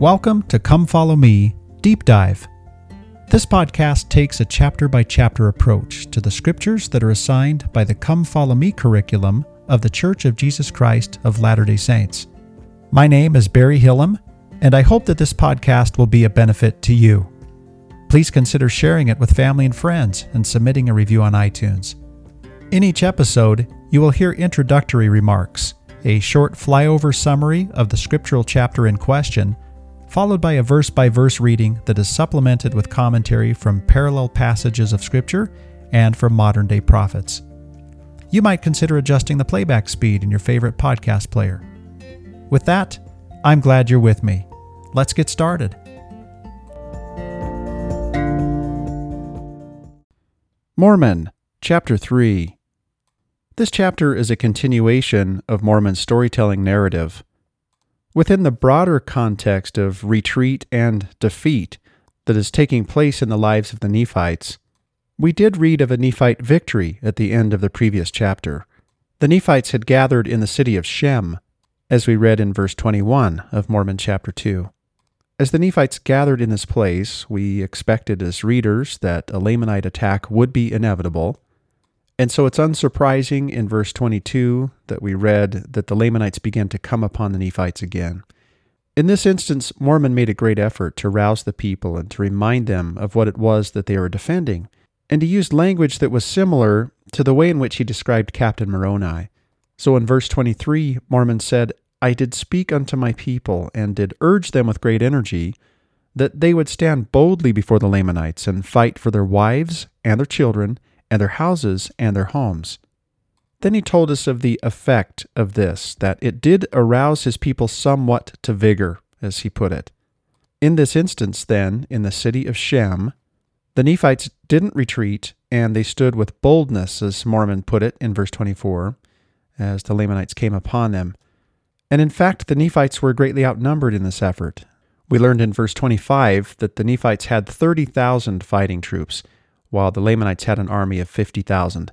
Welcome to Come Follow Me Deep Dive. This podcast takes a chapter-by-chapter approach to the scriptures that are assigned by the Come Follow Me curriculum of The Church of Jesus Christ of Latter-day Saints. My name is Barry Hillam, and I hope that this podcast will be a benefit to you. Please consider sharing it with family and friends and submitting a review on iTunes. In each episode, you will hear introductory remarks, a short flyover summary of the scriptural chapter in question, followed by a verse-by-verse reading that is supplemented with commentary from parallel passages of Scripture and from modern-day prophets. You might consider adjusting the playback speed in your favorite podcast player. With that, I'm glad you're with me. Let's get started. Mormon, Chapter 3. This chapter is a continuation of Mormon's storytelling narrative. Within the broader context of retreat and defeat that is taking place in the lives of the Nephites, we did read of a Nephite victory at the end of the previous chapter. The Nephites had gathered in the city of Shem, as we read in verse 21 of Mormon chapter 2. As the Nephites gathered in this place, we expected as readers that a Lamanite attack would be inevitable, and so it's unsurprising in verse 22 that we read that the Lamanites began to come upon the Nephites again. In this instance, Mormon made a great effort to rouse the people and to remind them of what it was that they were defending, and he used language that was similar to the way in which he described Captain Moroni. So in verse 23, Mormon said, "I did speak unto my people, and did urge them with great energy, that they would stand boldly before the Lamanites, and fight for their wives and their children, and their houses, and their homes." Then he told us of the effect of this, that it did arouse his people somewhat to vigor, as he put it. In this instance, then, in the city of Shem, the Nephites didn't retreat, and they stood with boldness, as Mormon put it in verse 24, as the Lamanites came upon them. And in fact, the Nephites were greatly outnumbered in this effort. We learned in verse 25 that the Nephites had 30,000 fighting troops, while the Lamanites had an army of 50,000.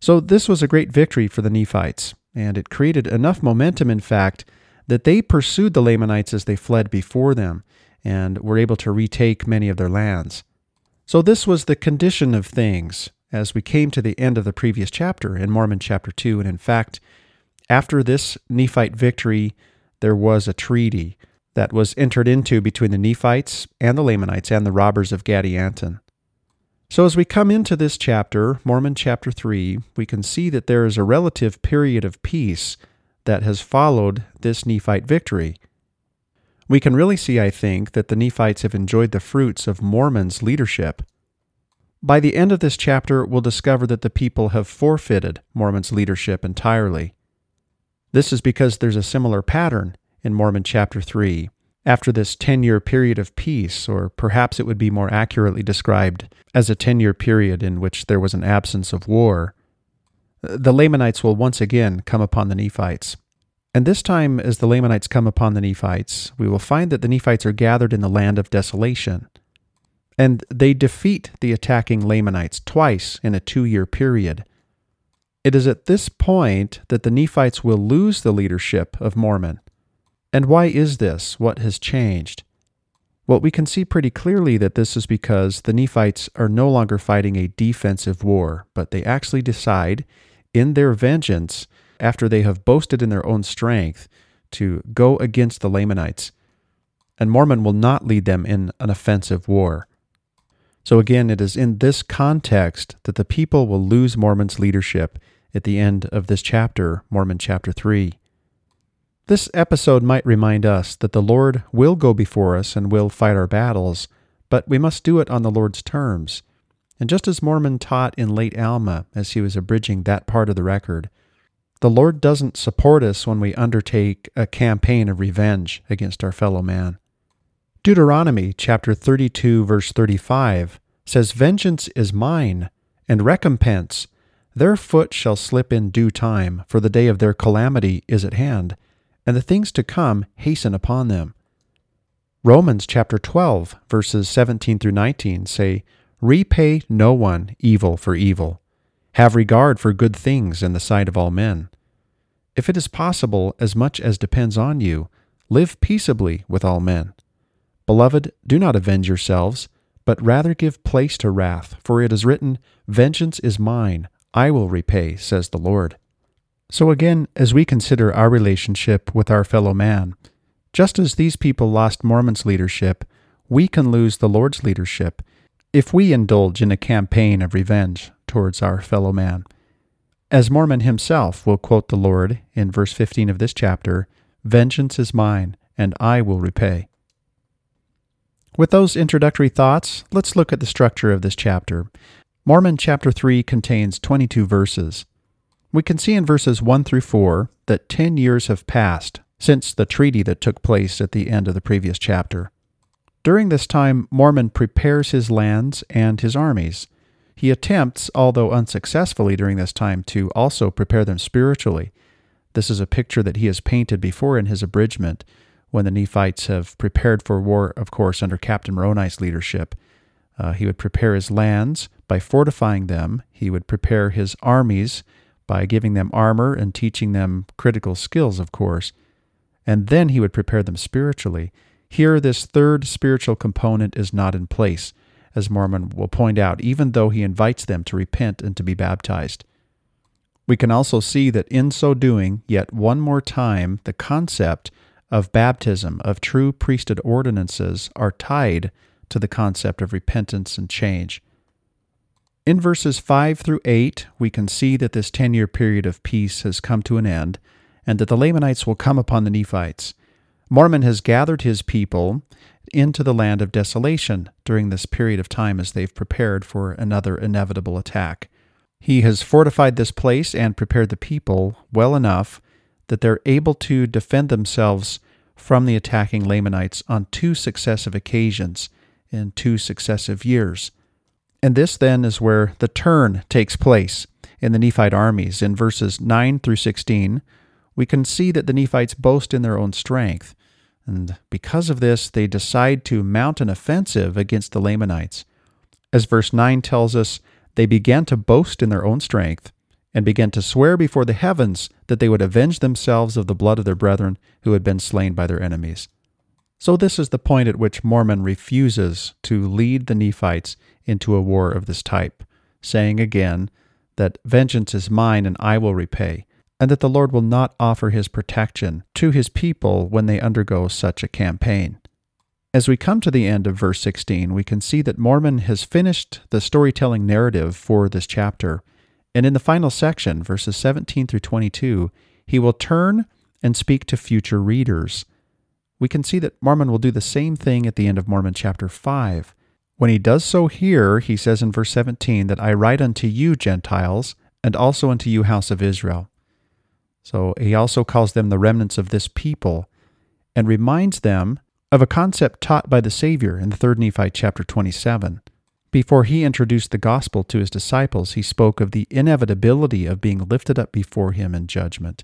So this was a great victory for the Nephites, and it created enough momentum, in fact, that they pursued the Lamanites as they fled before them, and were able to retake many of their lands. So this was the condition of things as we came to the end of the previous chapter in Mormon chapter 2, and in fact, after this Nephite victory, there was a treaty that was entered into between the Nephites and the Lamanites and the robbers of Gadianton. So as we come into this chapter, Mormon chapter 3, we can see that there is a relative period of peace that has followed this Nephite victory. We can really see, I think, that the Nephites have enjoyed the fruits of Mormon's leadership. By the end of this chapter, we'll discover that the people have forfeited Mormon's leadership entirely. This is because there's a similar pattern in Mormon chapter 3. After this 10-year period of peace, or perhaps it would be more accurately described as a 10-year period in which there was an absence of war, the Lamanites will once again come upon the Nephites. And this time, as the Lamanites come upon the Nephites, we will find that the Nephites are gathered in the land of desolation. And they defeat the attacking Lamanites twice in a 2-year period. It is at this point that the Nephites will lose the leadership of Mormon. And why is this? What has changed? Well, we can see pretty clearly that this is because the Nephites are no longer fighting a defensive war, but they actually decide in their vengeance, after they have boasted in their own strength, to go against the Lamanites. And Mormon will not lead them in an offensive war. So again, it is in this context that the people will lose Mormon's leadership at the end of this chapter, Mormon chapter 3. This episode might remind us that the Lord will go before us and will fight our battles, but we must do it on the Lord's terms. And just as Mormon taught in late Alma, as he was abridging that part of the record, the Lord doesn't support us when we undertake a campaign of revenge against our fellow man. Deuteronomy chapter 32, verse 35 says, "Vengeance is mine, and recompense. Their foot shall slip in due time, for the day of their calamity is at hand, and the things to come hasten upon them." Romans chapter 12, verses 17 through 19 say, "Repay no one evil for evil. Have regard for good things in the sight of all men. If it is possible, as much as depends on you, Live peaceably with all men. Beloved, do not avenge yourselves, but rather give place to wrath, for it is written, Vengeance is mine, I will repay, says the Lord. So again, as we consider our relationship with our fellow man, just as these people lost Mormon's leadership, we can lose the Lord's leadership if we indulge in a campaign of revenge towards our fellow man. As Mormon himself will quote the Lord in verse 15 of this chapter, Vengeance is mine, and I will repay. With those introductory thoughts, let's look at the structure of this chapter. Mormon chapter 3 contains 22 verses. We can see in verses 1 through 4 that 10 years have passed since the treaty that took place at the end of the previous chapter. During this time, Mormon prepares his lands and his armies. He attempts, although unsuccessfully during this time, to also prepare them spiritually. This is a picture that he has painted before in his abridgment, when the Nephites have prepared for war, of course, under Captain Moroni's leadership. He would prepare his lands by fortifying them. He would prepare his armies by giving them armor and teaching them critical skills, of course. And then he would prepare them spiritually. Here, this third spiritual component is not in place, as Mormon will point out, even though he invites them to repent and to be baptized. We can also see that in so doing, yet one more time, the concept of baptism, of true priesthood ordinances, are tied to the concept of repentance and change. In verses 5 through 8, we can see that this 10-year period of peace has come to an end, and that the Lamanites will come upon the Nephites. Mormon has gathered his people into the land of desolation during this period of time as they've prepared for another inevitable attack. He has fortified this place and prepared the people well enough that they're able to defend themselves from the attacking Lamanites on two successive occasions in two successive years. And this then is where the turn takes place in the Nephite armies. In verses 9 through 16, we can see that the Nephites boast in their own strength, and because of this, they decide to mount an offensive against the Lamanites. As verse 9 tells us, they began to boast in their own strength, and began to swear before the heavens that they would avenge themselves of the blood of their brethren who had been slain by their enemies. So this is the point at which Mormon refuses to lead the Nephites into a war of this type, saying again that vengeance is mine and I will repay, and that the Lord will not offer his protection to his people when they undergo such a campaign. As we come to the end of verse 16, we can see that Mormon has finished the storytelling narrative for this chapter. And in the final section, verses 17 through 22, he will turn and speak to future readers. We can see that Mormon will do the same thing at the end of Mormon chapter 5. When he does so here, he says in verse 17 that I write unto you, Gentiles, and also unto you, house of Israel. So he also calls them the remnants of this people and reminds them of a concept taught by the Savior in 3 Nephi chapter 27. Before he introduced the gospel to his disciples, he spoke of the inevitability of being lifted up before him in judgment.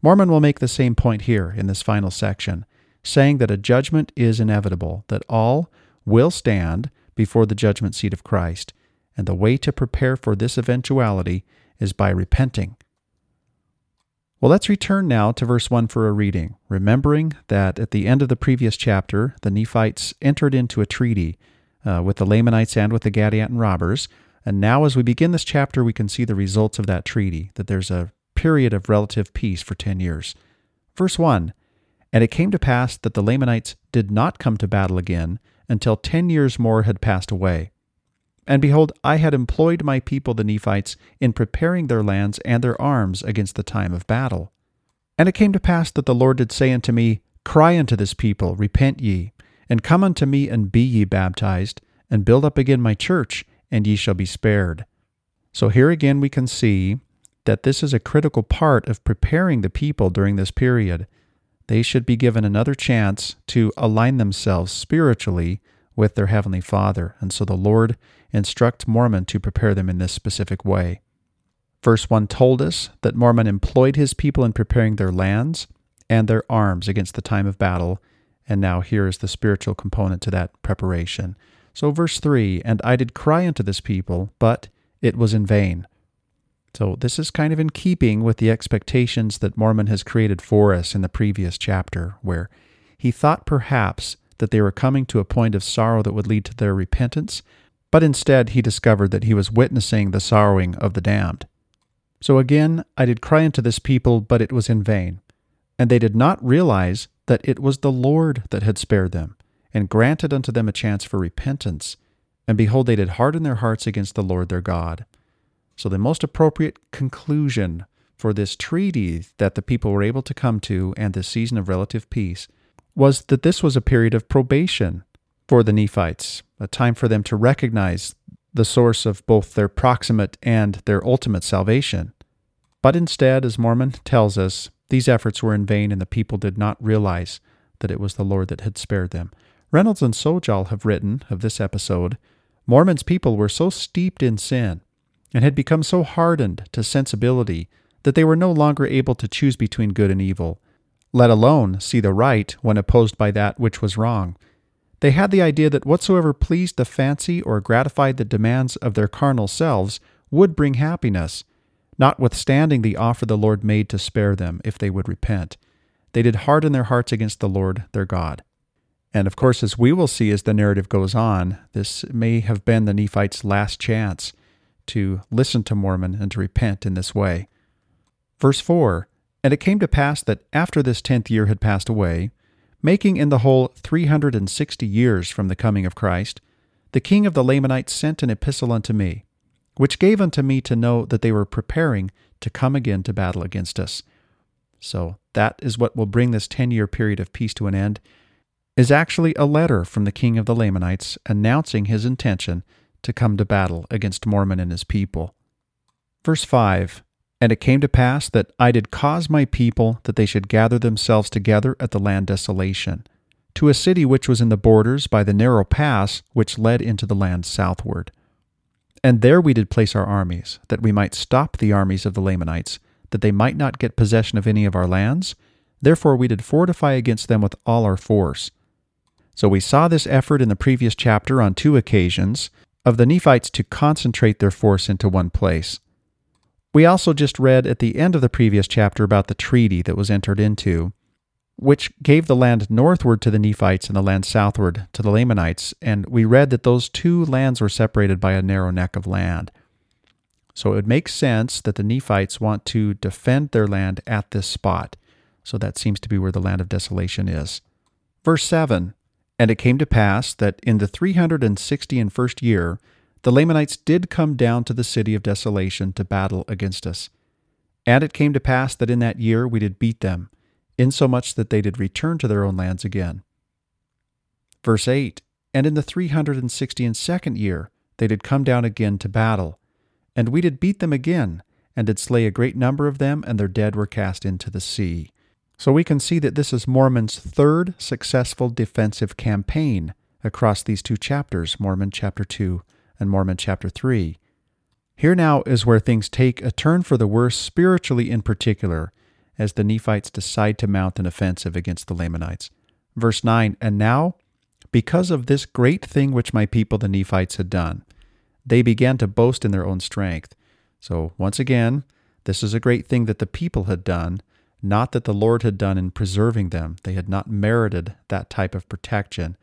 Mormon will make the same point here in this final section, saying that a judgment is inevitable, that all will stand before the judgment seat of Christ, and the way to prepare for this eventuality is by repenting. Well, let's return now to verse 1 for a reading, remembering that at the end of the previous chapter, the Nephites entered into a treaty with the Lamanites and with the Gadianton robbers. And now as we begin this chapter, we can see the results of that treaty, that there's a period of relative peace for 10 years. Verse 1, And it came to pass that the Lamanites did not come to battle again until 10 years more had passed away. And behold, I had employed my people the Nephites in preparing their lands and their arms against the time of battle. And it came to pass that the Lord did say unto me, Cry unto this people, repent ye, and come unto me, and be ye baptized, and build up again my church, and ye shall be spared. So here again we can see that this is a critical part of preparing the people during this period. They should be given another chance to align themselves spiritually with their Heavenly Father, and so the Lord instructs Mormon to prepare them in this specific way. Verse 1 told us that Mormon employed his people in preparing their lands and their arms against the time of battle, and now here is the spiritual component to that preparation. So verse 3, And I did cry unto this people, but it was in vain. So this is kind of in keeping with the expectations that Mormon has created for us in the previous chapter, where He thought perhaps that they were coming to a point of sorrow that would lead to their repentance, but instead he discovered that he was witnessing the sorrowing of the damned. So again, I did cry unto this people, but it was in vain. And they did not realize that it was the Lord that had spared them, and granted unto them a chance for repentance. And behold, they did harden their hearts against the Lord their God. So the most appropriate conclusion for this treaty that the people were able to come to, and this season of relative peace, was that this was a period of probation for the Nephites, a time for them to recognize the source of both their proximate and their ultimate salvation. But instead, as Mormon tells us, these efforts were in vain, and the people did not realize that it was the Lord that had spared them. Reynolds and Sojal have written of this episode, Mormon's people were so steeped in sin and had become so hardened to sensibility that they were no longer able to choose between good and evil, let alone see the right when opposed by that which was wrong. They had the idea that whatsoever pleased the fancy or gratified the demands of their carnal selves would bring happiness, notwithstanding the offer the Lord made to spare them if they would repent. They did harden their hearts against the Lord their God. And of course, as we will see as the narrative goes on, this may have been the Nephites' last chance to listen to Mormon and to repent in this way. Verse 4, And it came to pass that after this 10th year had passed away, making in the whole 360 years from the coming of Christ, the king of the Lamanites sent an epistle unto me, which gave unto me to know that they were preparing to come again to battle against us. So that is what will bring this 10-year period of peace to an end, is actually a letter from the king of the Lamanites announcing his intention to come to battle against Mormon and his people. Verse 5, And it came to pass that I did cause my people that they should gather themselves together at the land Desolation, to a city which was in the borders by the narrow pass which led into the land southward. And there we did place our armies, that we might stop the armies of the Lamanites, that they might not get possession of any of our lands. Therefore we did fortify against them with all our force. So we saw this effort in the previous chapter on 2 occasions of the Nephites to concentrate their force into one place. We also just read at the end of the previous chapter about the treaty that was entered into, which gave the land northward to the Nephites and the land southward to the Lamanites, and we read that those two lands were separated by a narrow neck of land. So it would make sense that the Nephites want to defend their land at this spot. So that seems to be where the land of desolation is. Verse 7, And it came to pass that in the 361st year, the Lamanites did come down to the city of desolation to battle against us. And it came to pass that in that year we did beat them, insomuch that they did return to their own lands again. Verse 8, And in the 362nd year they did come down again to battle, and we did beat them again, and did slay a great number of them, and their dead were cast into the sea. So we can see that this is Mormon's 3rd successful defensive campaign across these 2 chapters, Mormon chapter 2 and Mormon chapter 3. Here now is where things take a turn for the worse, spiritually in particular, as the Nephites decide to mount an offensive against the Lamanites. Verse 9, And now, because of this great thing which my people the Nephites had done, they began to boast in their own strength. So once again, this is a great thing that the people had done, not that the Lord had done in preserving them. They had not merited that type of protection.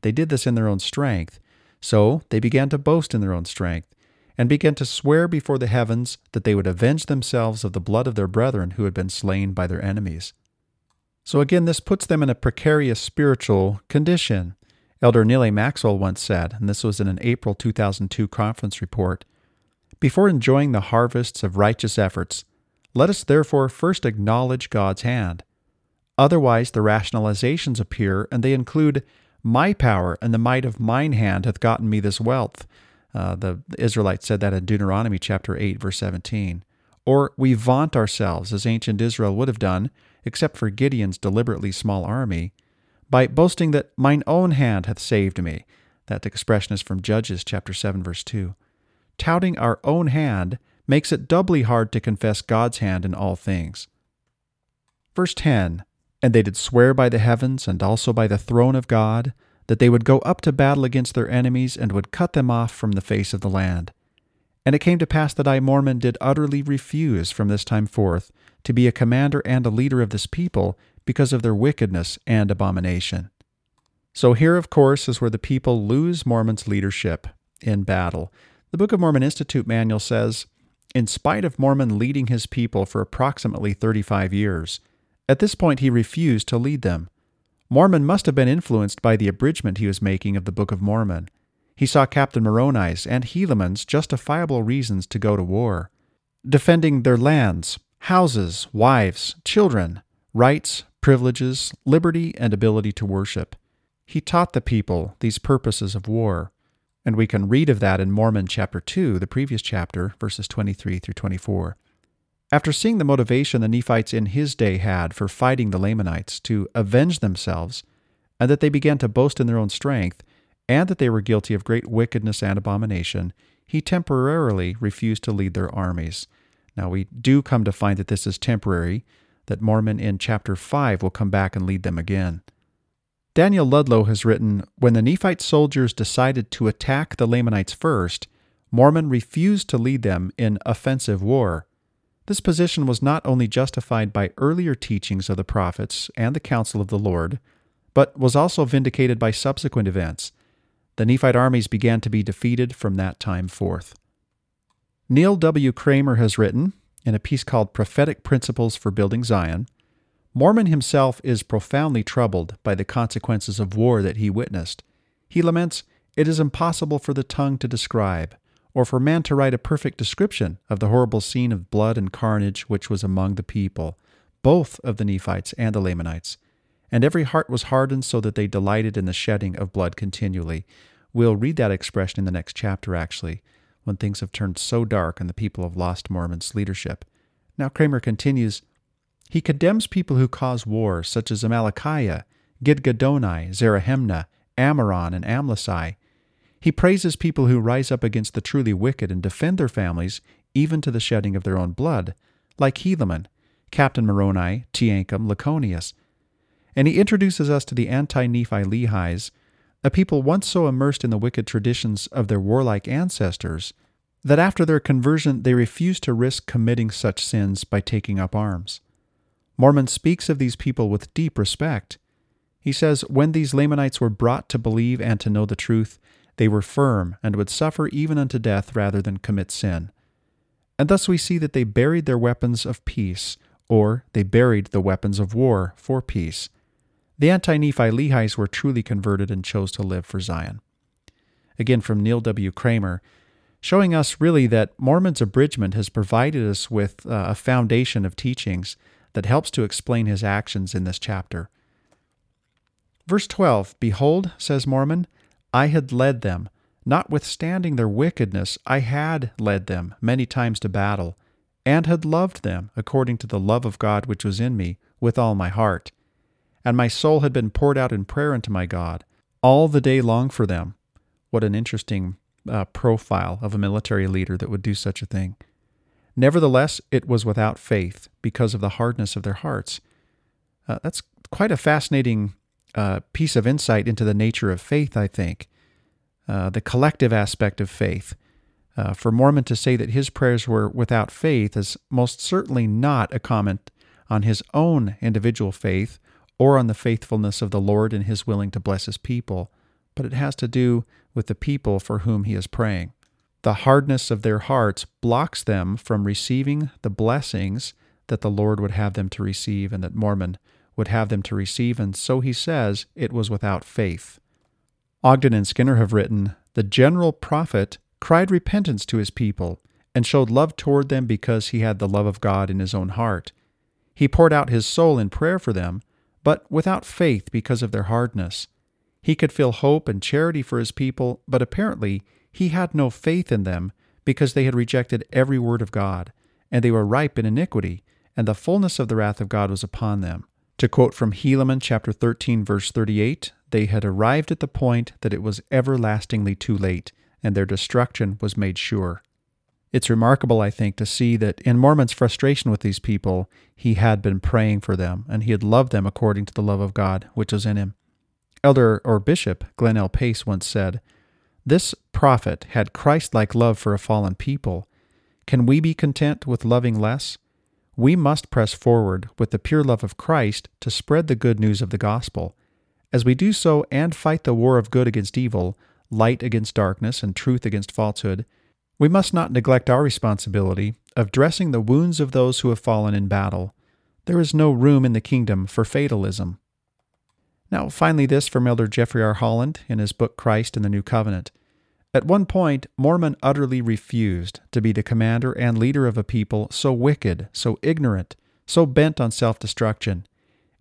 They did this in their own strength. So they began to boast in their own strength, and began to swear before the heavens that they would avenge themselves of the blood of their brethren who had been slain by their enemies. So again, this puts them in a precarious spiritual condition. Elder Neal A. Maxwell once said, and this was in an April 2002 conference report, Before enjoying the harvests of righteous efforts, let us therefore first acknowledge God's hand. Otherwise the rationalizations appear, and they include, My power and the might of mine hand hath gotten me this wealth. The Israelites said that in Deuteronomy chapter 8, verse 17. Or we vaunt ourselves, as ancient Israel would have done, except for Gideon's deliberately small army, by boasting that mine own hand hath saved me. That expression is from Judges chapter 7, verse 2. Touting our own hand makes it doubly hard to confess God's hand in all things. Verse 10, And they did swear by the heavens, and also by the throne of God, that they would go up to battle against their enemies, and would cut them off from the face of the land. And it came to pass that I, Mormon, did utterly refuse from this time forth to be a commander and a leader of this people because of their wickedness and abomination. So here, of course, is where the people lose Mormon's leadership in battle. The Book of Mormon Institute manual says, in spite of Mormon leading his people for approximately 35 years, at this point he refused to lead them. Mormon must have been influenced by the abridgment he was making of the Book of Mormon. He saw Captain Moroni's and Helaman's justifiable reasons to go to war, defending their lands, houses, wives, children, rights, privileges, liberty, and ability to worship. He taught the people these purposes of war, and we can read of that in Mormon chapter 2, the previous chapter, verses 23 through 24. After seeing the motivation the Nephites in his day had for fighting the Lamanites to avenge themselves, and that they began to boast in their own strength, and that they were guilty of great wickedness and abomination, he temporarily refused to lead their armies. Now, we do come to find that this is temporary, that Mormon in chapter 5 will come back and lead them again. Daniel Ludlow has written, when the Nephite soldiers decided to attack the Lamanites first, Mormon refused to lead them in offensive war. This position was not only justified by earlier teachings of the prophets and the counsel of the Lord, but was also vindicated by subsequent events. The Nephite armies began to be defeated from that time forth. Neal W. Kramer has written, in a piece called Prophetic Principles for Building Zion, Mormon himself is profoundly troubled by the consequences of war that he witnessed. He laments, it is impossible for the tongue to describe, or for man to write a perfect description of the horrible scene of blood and carnage which was among the people, both of the Nephites and the Lamanites. And every heart was hardened so that they delighted in the shedding of blood continually. We'll read that expression in the next chapter, actually, when things have turned so dark and the people have lost Mormon's leadership. Now Kramer continues, he condemns people who cause war, such as Amalekiah, Gidgadoni, Zarahemna, Amaron, and Amlici. He praises people who rise up against the truly wicked and defend their families, even to the shedding of their own blood, like Helaman, Captain Moroni, Teancum, Laconius. And he introduces us to the anti-Nephi Lehis, a people once so immersed in the wicked traditions of their warlike ancestors that after their conversion they refused to risk committing such sins by taking up arms. Mormon speaks of these people with deep respect. He says, when these Lamanites were brought to believe and to know the truth, they were firm and would suffer even unto death rather than commit sin. And thus we see that they buried their weapons of peace, or they buried the weapons of war for peace. The anti-Nephi Lehis were truly converted and chose to live for Zion. Again from Neal W. Kramer, showing us really that Mormon's abridgment has provided us with a foundation of teachings that helps to explain his actions in this chapter. Verse 12, behold, says Mormon, I had led them. Notwithstanding their wickedness, I had led them many times to battle, and had loved them according to the love of God which was in me with all my heart. And my soul had been poured out in prayer unto my God all the day long for them. What an interesting profile of a military leader that would do such a thing. Nevertheless, it was without faith because of the hardness of their hearts. That's quite a fascinating piece of insight into the nature of faith, I think. The collective aspect of faith. For Mormon to say that his prayers were without faith is most certainly not a comment on his own individual faith or on the faithfulness of the Lord and his willing to bless his people, but it has to do with the people for whom he is praying. The hardness of their hearts blocks them from receiving the blessings that the Lord would have them to receive and that Mormon would have them to receive, and so he says it was without faith. Ogden and Skinner have written, the general prophet cried repentance to his people and showed love toward them because he had the love of God in his own heart. He poured out his soul in prayer for them, but without faith because of their hardness. He could feel hope and charity for his people, but apparently he had no faith in them because they had rejected every word of God, and they were ripe in iniquity, and the fullness of the wrath of God was upon them. To quote from Helaman chapter 13, verse 38, they had arrived at the point that it was everlastingly too late, and their destruction was made sure. It's remarkable, I think, to see that in Mormon's frustration with these people, he had been praying for them, and he had loved them according to the love of God which was in him. Elder or Bishop Glenn L. Pace once said, This prophet had Christ-like love for a fallen people. Can we be content with loving less? We must press forward with the pure love of Christ to spread the good news of the gospel. As we do so and fight the war of good against evil, light against darkness, and truth against falsehood, we must not neglect our responsibility of dressing the wounds of those who have fallen in battle. There is no room in the kingdom for fatalism. Now, finally, this from Elder Jeffrey R. Holland in his book Christ and the New Covenant. At one point, Mormon utterly refused to be the commander and leader of a people so wicked, so ignorant, so bent on self-destruction.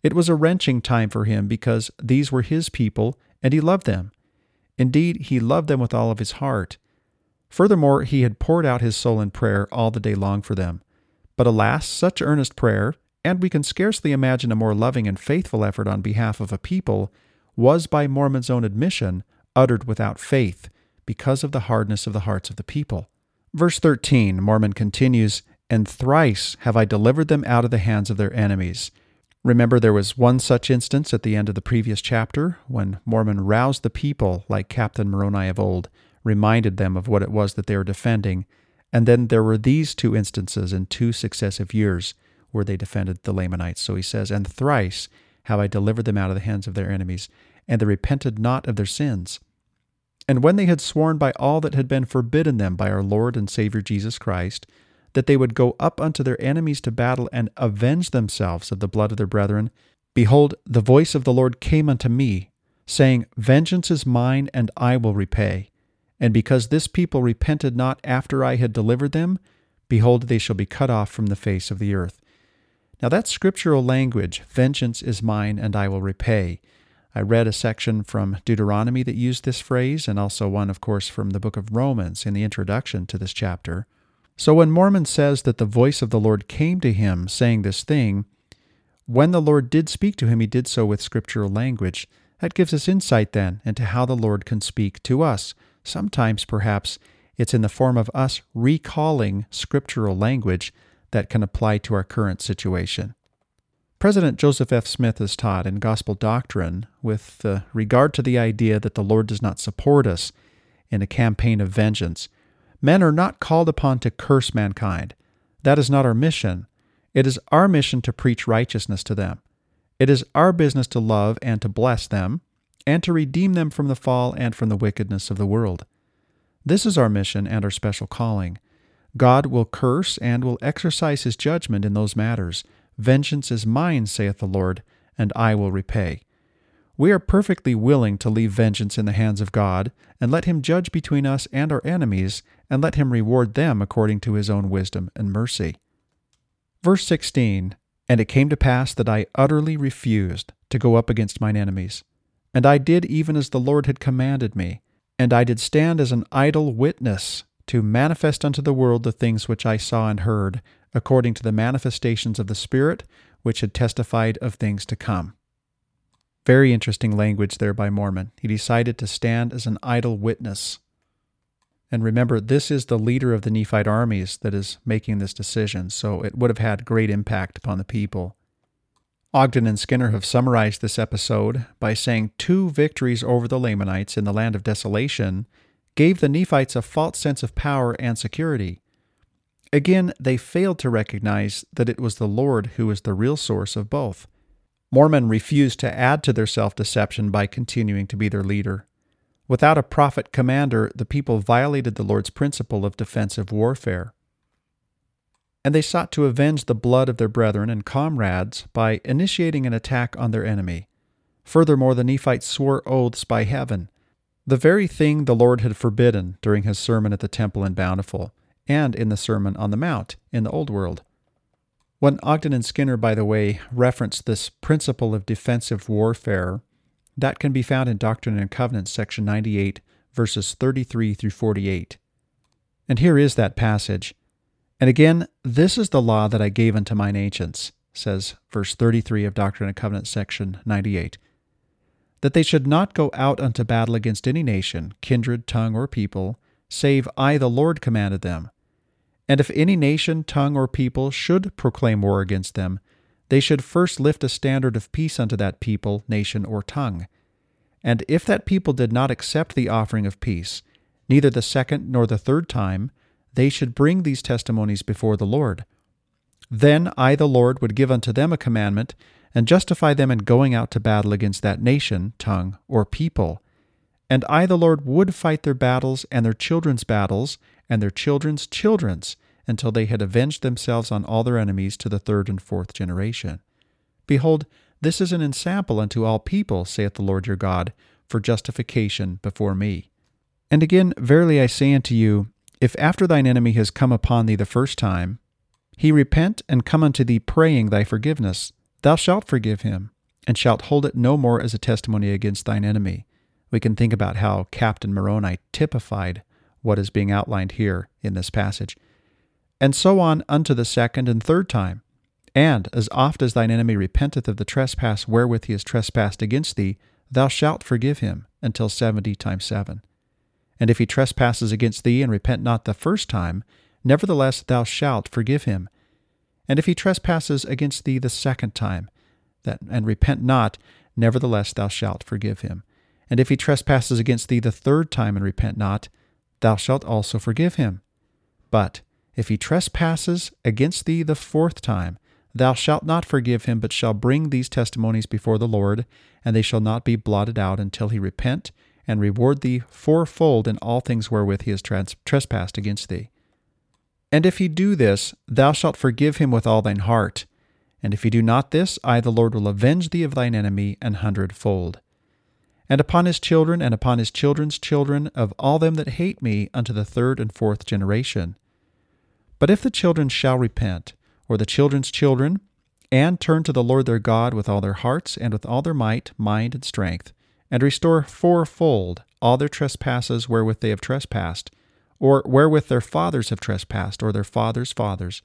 It was a wrenching time for him because these were his people and he loved them. Indeed, he loved them with all of his heart. Furthermore, he had poured out his soul in prayer all the day long for them. But alas, such earnest prayer, and we can scarcely imagine a more loving and faithful effort on behalf of a people, was, by Mormon's own admission, uttered without faith, because of the hardness of the hearts of the people. Verse 13, Mormon continues, "And thrice have I delivered them out of the hands of their enemies." Remember, there was one such instance at the end of the previous chapter, when Mormon roused the people, like Captain Moroni of old, reminded them of what it was that they were defending, and then there were these two instances in two successive years where they defended the Lamanites. So he says, "And thrice have I delivered them out of the hands of their enemies, and they repented not of their sins. And when they had sworn by all that had been forbidden them by our Lord and Savior Jesus Christ, that they would go up unto their enemies to battle and avenge themselves of the blood of their brethren, behold, the voice of the Lord came unto me, saying, Vengeance is mine, and I will repay. And because this people repented not after I had delivered them, behold, they shall be cut off from the face of the earth." Now that's scriptural language, vengeance is mine, and I will repay. I read a section from Deuteronomy that used this phrase, and also one, of course, from the book of Romans in the introduction to this chapter. So when Mormon says that the voice of the Lord came to him saying this thing, when the Lord did speak to him, he did so with scriptural language. That gives us insight then into how the Lord can speak to us. Sometimes, perhaps, it's in the form of us recalling scriptural language that can apply to our current situation. President Joseph F. Smith has taught in Gospel Doctrine with regard to the idea that the Lord does not support us in a campaign of vengeance. Men are not called upon to curse mankind. That is not our mission. It is our mission to preach righteousness to them. It is our business to love and to bless them, and to redeem them from the fall and from the wickedness of the world. This is our mission and our special calling. God will curse and will exercise his judgment in those matters. Vengeance is mine, saith the Lord, and I will repay. We are perfectly willing to leave vengeance in the hands of God, and let him judge between us and our enemies, and let him reward them according to his own wisdom and mercy. Verse 16, "And it came to pass that I utterly refused to go up against mine enemies. And I did even as the Lord had commanded me, and I did stand as an idle witness to manifest unto the world the things which I saw and heard, according to the manifestations of the Spirit, which had testified of things to come." Very interesting language there by Mormon. He decided to stand as an idle witness. And remember, this is the leader of the Nephite armies that is making this decision, so it would have had great impact upon the people. Ogden and Skinner have summarized this episode by saying two victories over the Lamanites in the land of desolation gave the Nephites a false sense of power and security. Again, they failed to recognize that it was the Lord who was the real source of both. Mormon refused to add to their self-deception by continuing to be their leader. Without a prophet commander, the people violated the Lord's principle of defensive warfare. And they sought to avenge the blood of their brethren and comrades by initiating an attack on their enemy. Furthermore, the Nephites swore oaths by heaven, the very thing the Lord had forbidden during his sermon at the temple in Bountiful, and in the Sermon on the Mount in the Old World. When Ogden and Skinner, by the way, reference this principle of defensive warfare, that can be found in Doctrine and Covenants, section 98, verses 33 through 48. And here is that passage. "And again, this is the law that I gave unto mine ancients," says verse 33 of Doctrine and Covenants, section 98, "that they should not go out unto battle against any nation, kindred, tongue, or people, save I the Lord commanded them. And if any nation, tongue, or people should proclaim war against them, they should first lift a standard of peace unto that people, nation, or tongue. And if that people did not accept the offering of peace, neither the second nor the third time, they should bring these testimonies before the Lord. Then I, the Lord, would give unto them a commandment, and justify them in going out to battle against that nation, tongue, or people. And I, the Lord, would fight their battles and their children's battles and their children's children's, until they had avenged themselves on all their enemies to the third and fourth generation. Behold, this is an ensample unto all people, saith the Lord your God, for justification before me. And again, verily I say unto you, if after thine enemy has come upon thee the first time, he repent and come unto thee praying thy forgiveness, thou shalt forgive him, and shalt hold it no more as a testimony against thine enemy. We can think about how Captain Moroni typified what is being outlined here in this passage. And so on unto the second and third time. And as oft as thine enemy repenteth of the trespass wherewith he has trespassed against thee, thou shalt forgive him, until 70 times 7. And if he trespasses against thee and repent not the first time, nevertheless thou shalt forgive him. And if he trespasses against thee the second time, and repent not, nevertheless thou shalt forgive him. And if he trespasses against thee the third time and repent not, thou shalt also forgive him. But if he trespasses against thee the fourth time, thou shalt not forgive him, but shall bring these testimonies before the Lord, and they shall not be blotted out until he repent, and reward thee fourfold in all things wherewith he has trespassed against thee. And if he do this, thou shalt forgive him with all thine heart. And if he do not this, I, the Lord, will avenge thee of thine enemy an hundredfold. And upon his children, and upon his children's children, of all them that hate me, unto the third and fourth generation. But if the children shall repent, or the children's children, and turn to the Lord their God with all their hearts, and with all their might, mind, and strength, and restore fourfold all their trespasses wherewith they have trespassed, or wherewith their fathers have trespassed, or their fathers' fathers,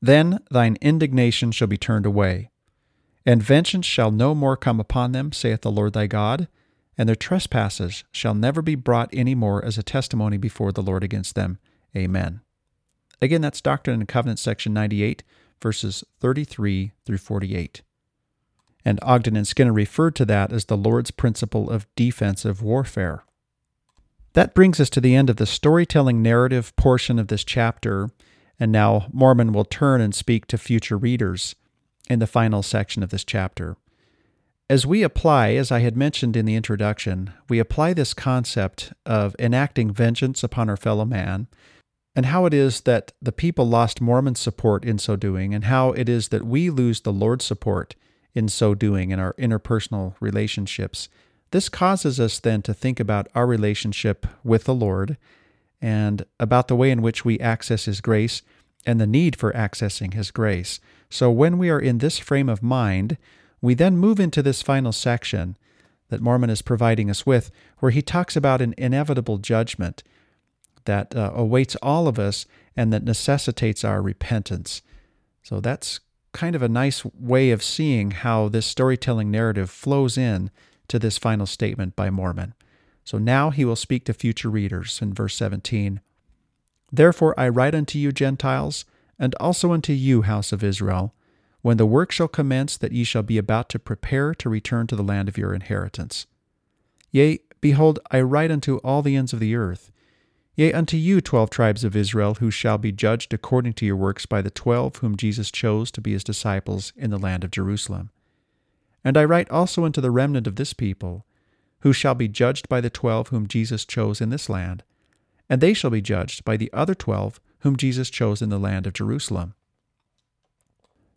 then thine indignation shall be turned away. And vengeance shall no more come upon them, saith the Lord thy God, and their trespasses shall never be brought any more as a testimony before the Lord against them. Amen. Again, that's Doctrine and Covenants, section 98, verses 33 through 48. And Ogden and Skinner referred to that as the Lord's principle of defensive warfare. That brings us to the end of the storytelling narrative portion of this chapter, and now Mormon will turn and speak to future readers in the final section of this chapter. As we apply, as I had mentioned in the introduction, we apply this concept of enacting vengeance upon our fellow man, and how it is that the people lost Mormon support in so doing, and how it is that we lose the Lord's support in so doing in our interpersonal relationships. This causes us then to think about our relationship with the Lord and about the way in which we access His grace and the need for accessing His grace. So when we are in this frame of mind, we then move into this final section that Mormon is providing us with, where he talks about an inevitable judgment that awaits all of us and that necessitates our repentance. So that's kind of a nice way of seeing how this storytelling narrative flows in to this final statement by Mormon. So now he will speak to future readers in verse 17. Therefore I write unto you, Gentiles, and also unto you, house of Israel, when the work shall commence that ye shall be about to prepare to return to the land of your inheritance. Yea, behold, I write unto all the ends of the earth. Yea, unto you, 12 tribes of Israel, who shall be judged according to your works by the 12 whom Jesus chose to be his disciples in the land of Jerusalem. And I write also unto the remnant of this people, who shall be judged by the 12 whom Jesus chose in this land, and they shall be judged by the other 12 whom Jesus chose in the land of Jerusalem.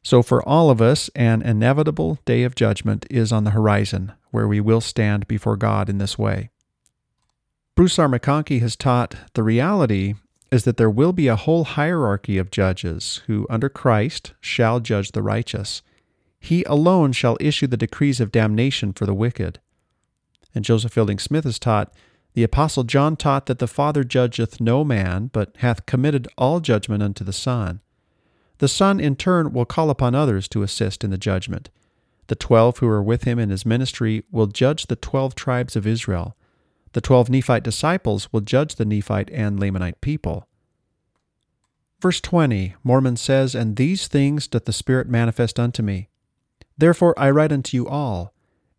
So for all of us, an inevitable day of judgment is on the horizon, where we will stand before God in this way. Bruce R. McConkie has taught the reality is that there will be a whole hierarchy of judges who, under Christ, shall judge the righteous. He alone shall issue the decrees of damnation for the wicked. And Joseph Fielding Smith has taught, the Apostle John taught that the Father judgeth no man, but hath committed all judgment unto the Son. The Son in turn will call upon others to assist in the judgment. The 12 who are with him in his ministry will judge the 12 tribes of Israel. The 12 Nephite disciples will judge the Nephite and Lamanite people. Verse 20, Mormon says, And these things doth the Spirit manifest unto me. Therefore I write unto you all,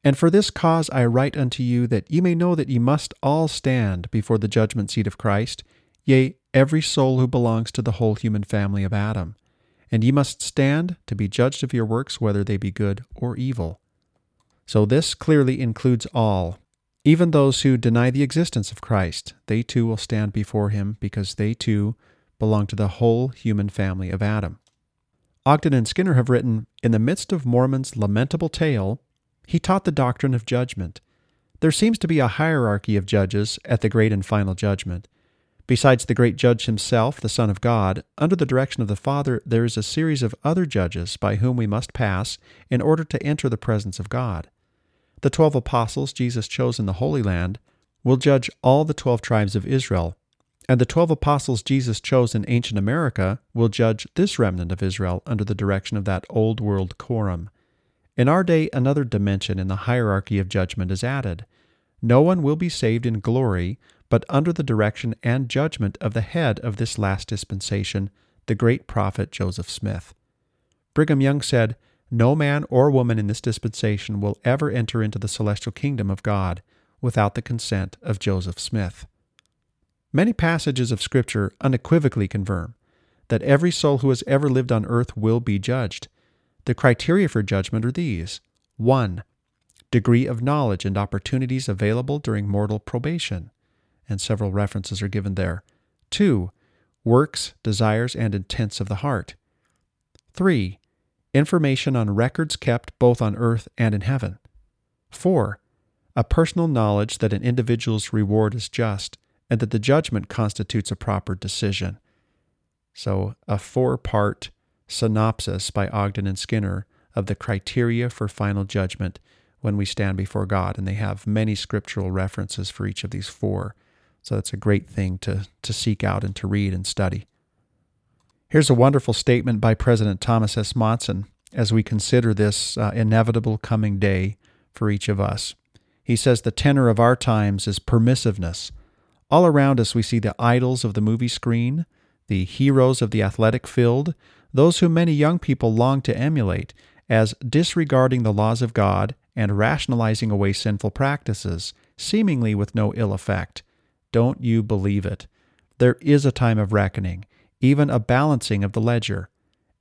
And for this cause I write unto you, that ye may know that ye must all stand before the judgment seat of Christ, yea, every soul who belongs to the whole human family of Adam. And ye must stand to be judged of your works, whether they be good or evil. So this clearly includes all. Even those who deny the existence of Christ, they too will stand before him, because they too belong to the whole human family of Adam. Ogden and Skinner have written, "In the midst of Mormon's lamentable tale, he taught the doctrine of judgment. There seems to be a hierarchy of judges at the great and final judgment. Besides the great judge himself, the Son of God, under the direction of the Father, there is a series of other judges by whom we must pass in order to enter the presence of God. The 12 apostles Jesus chose in the Holy Land will judge all the 12 tribes of Israel, and the 12 apostles Jesus chose in ancient America will judge this remnant of Israel under the direction of that old world quorum. In our day, another dimension in the hierarchy of judgment is added. No one will be saved in glory, but under the direction and judgment of the head of this last dispensation, the great prophet Joseph Smith." Brigham Young said, "No man or woman in this dispensation will ever enter into the celestial kingdom of God without the consent of Joseph Smith." Many passages of Scripture unequivocally confirm that every soul who has ever lived on earth will be judged. The criteria for judgment are these: 1. Degree of knowledge and opportunities available during mortal probation, and several references are given there. 2. Works, desires, and intents of the heart. 3. Information on records kept both on earth and in heaven. 4. A personal knowledge that an individual's reward is just, and that the judgment constitutes a proper decision. So, a 4-part synopsis by Ogden and Skinner of the criteria for final judgment when we stand before God, and they have many scriptural references for each of these 4. So that's a great thing to seek out and to read and study. Here's a wonderful statement by President Thomas S. Monson as we consider this inevitable coming day for each of us. He says, "The tenor of our times is permissiveness. All around us we see the idols of the movie screen, the heroes of the athletic field, those whom many young people long to emulate, as disregarding the laws of God and rationalizing away sinful practices, seemingly with no ill effect. Don't you believe it? There is a time of reckoning, even a balancing of the ledger.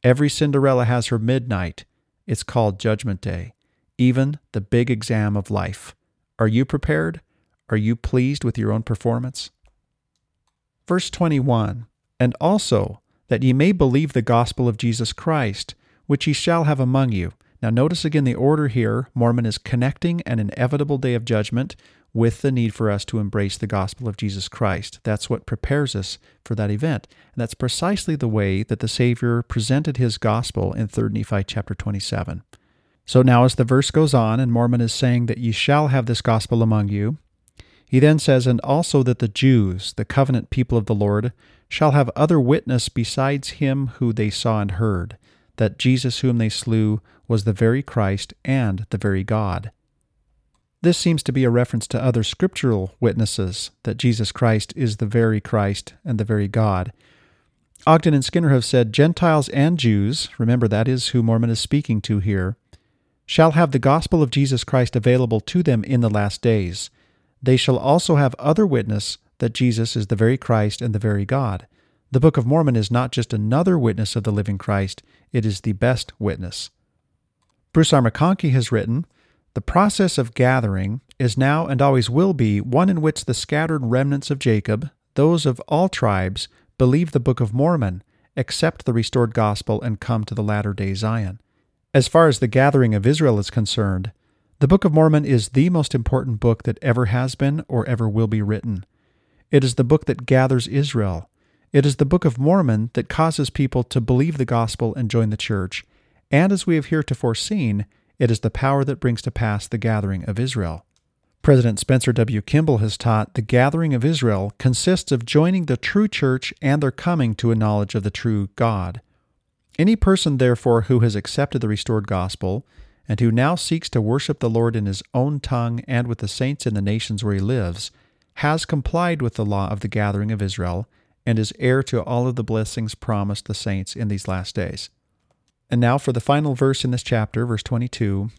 Every Cinderella has her midnight. It's called Judgment Day, even the big exam of life. Are you prepared? Are you pleased with your own performance?" Verse 21, "And also, that ye may believe the gospel of Jesus Christ, which ye shall have among you." Now notice again the order here. Mormon is connecting an inevitable day of judgment with the need for us to embrace the gospel of Jesus Christ. That's what prepares us for that event. And that's precisely the way that the Savior presented his gospel in Third Nephi chapter 27. So now as the verse goes on, and Mormon is saying that ye shall have this gospel among you, he then says, "And also that the Jews, the covenant people of the Lord, shall have other witness besides him who they saw and heard, that Jesus whom they slew was the very Christ and the very God." This seems to be a reference to other scriptural witnesses, that Jesus Christ is the very Christ and the very God. Ogden and Skinner have said, "Gentiles and Jews," remember that is who Mormon is speaking to here, "shall have the gospel of Jesus Christ available to them in the last days. They shall also have other witness that Jesus is the very Christ and the very God. The Book of Mormon is not just another witness of the living Christ, it is the best witness." Bruce R. McConkie has written, "The process of gathering is now and always will be one in which the scattered remnants of Jacob, those of all tribes, believe the Book of Mormon, accept the restored gospel, and come to the latter-day Zion." As far as the gathering of Israel is concerned, the Book of Mormon is the most important book that ever has been or ever will be written. It is the book that gathers Israel. It is the Book of Mormon that causes people to believe the gospel and join the church, and as we have heretofore seen, it is the power that brings to pass the gathering of Israel. President Spencer W. Kimball has taught, "The gathering of Israel consists of joining the true church and their coming to a knowledge of the true God. Any person, therefore, who has accepted the restored gospel, and who now seeks to worship the Lord in his own tongue and with the saints in the nations where he lives, has complied with the law of the gathering of Israel, and is heir to all of the blessings promised the saints in these last days." And now for the final verse in this chapter, verse 22,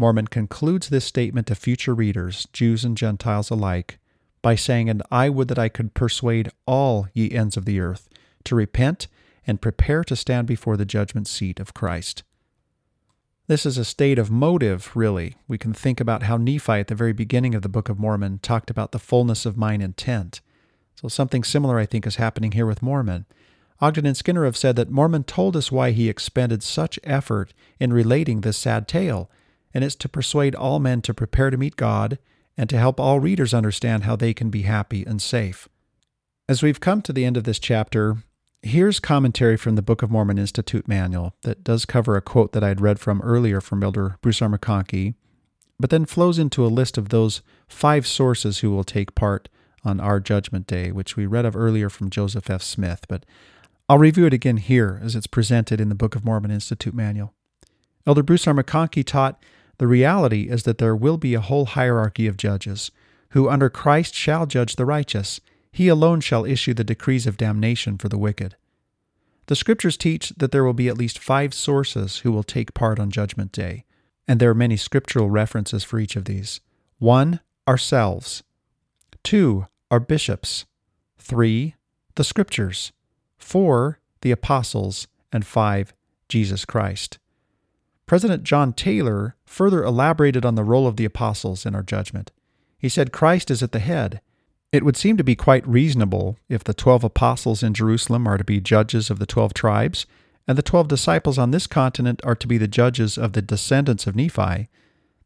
Mormon concludes this statement to future readers, Jews and Gentiles alike, by saying, "And I would that I could persuade all ye ends of the earth to repent and prepare to stand before the judgment seat of Christ." This is a state of motive, really. We can think about how Nephi at the very beginning of the Book of Mormon talked about the fullness of mind intent. So something similar, I think, is happening here with Mormon. Ogden and Skinner have said that Mormon told us why he expended such effort in relating this sad tale, and it's to persuade all men to prepare to meet God and to help all readers understand how they can be happy and safe. As we've come to the end of this chapter, here's commentary from the Book of Mormon Institute manual that does cover a quote that I had read from earlier from Elder Bruce R. McConkie, but then flows into a list of those 5 sources who will take part on our Judgment Day, which we read of earlier from Joseph F. Smith, but I'll review it again here as it's presented in the Book of Mormon Institute manual. Elder Bruce R. McConkie taught, "The reality is that there will be a whole hierarchy of judges, who under Christ shall judge the righteous. He alone shall issue the decrees of damnation for the wicked." The Scriptures teach that there will be at least 5 sources who will take part on Judgment Day, and there are many scriptural references for each of these. 1, ourselves. 2, our bishops. 3, the Scriptures. 4, the apostles, and 5, Jesus Christ. President John Taylor further elaborated on the role of the apostles in our judgment. He said Christ is at the head. It would seem to be quite reasonable if the 12 apostles in Jerusalem are to be judges of the 12 tribes, and the 12 disciples on this continent are to be the judges of the descendants of Nephi,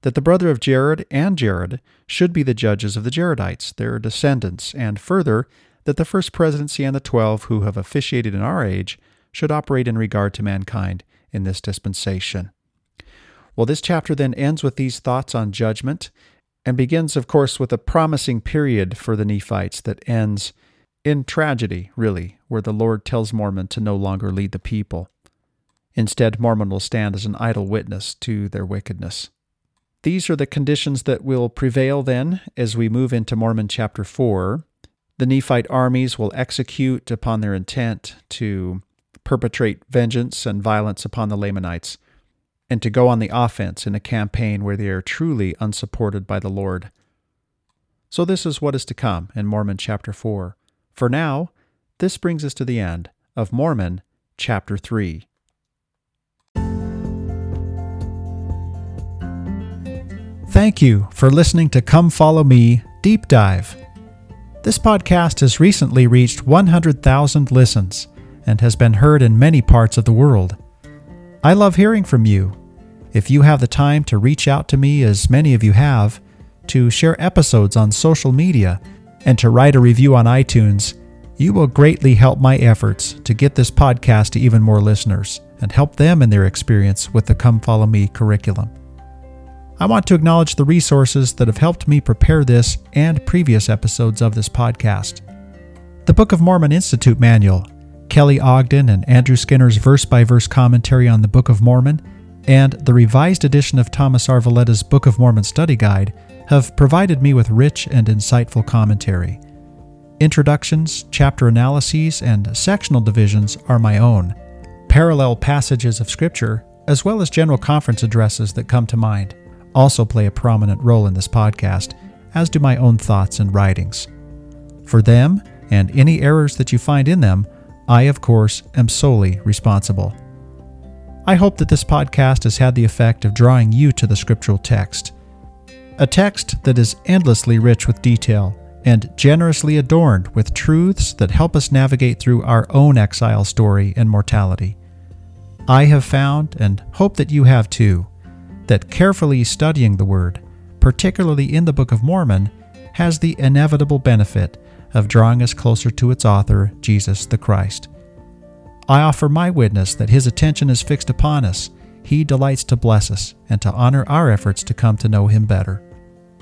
that the brother of Jared and Jared should be the judges of the Jaredites, their descendants, and further, that the first presidency and the 12 who have officiated in our age should operate in regard to mankind in this dispensation. Well, this chapter then ends with these thoughts on judgment and begins, of course, with a promising period for the Nephites that ends in tragedy, really, where the Lord tells Mormon to no longer lead the people. Instead, Mormon will stand as an idle witness to their wickedness. These are the conditions that will prevail then as we move into Mormon chapter 4. The Nephite armies will execute upon their intent to perpetrate vengeance and violence upon the Lamanites, and to go on the offense in a campaign where they are truly unsupported by the Lord. So this is what is to come in Mormon chapter 4. For now, this brings us to the end of Mormon chapter 3. Thank you for listening to Come Follow Me Deep Dive. This podcast has recently reached 100,000 listens and has been heard in many parts of the world. I love hearing from you. If you have the time to reach out to me, as many of you have, to share episodes on social media, and to write a review on iTunes, you will greatly help my efforts to get this podcast to even more listeners and help them in their experience with the Come Follow Me curriculum. I want to acknowledge the resources that have helped me prepare this and previous episodes of this podcast. The Book of Mormon Institute Manual, Kelly Ogden and Andrew Skinner's verse-by-verse commentary on the Book of Mormon, and the revised edition of Thomas R. Valletta's Book of Mormon Study Guide have provided me with rich and insightful commentary. Introductions, chapter analyses, and sectional divisions are my own, parallel passages of Scripture, as well as general conference addresses that come to mind, also play a prominent role in this podcast, as do my own thoughts and writings. For them, and any errors that you find in them, I, of course, am solely responsible. I hope that this podcast has had the effect of drawing you to the scriptural text, a text that is endlessly rich with detail and generously adorned with truths that help us navigate through our own exile story and mortality. I have found, and hope that you have too, that carefully studying the Word, particularly in the Book of Mormon, has the inevitable benefit of drawing us closer to its author, Jesus the Christ. I offer my witness that His attention is fixed upon us. He delights to bless us and to honor our efforts to come to know Him better.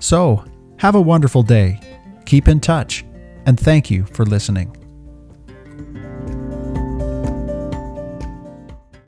So, have a wonderful day, keep in touch, and thank you for listening.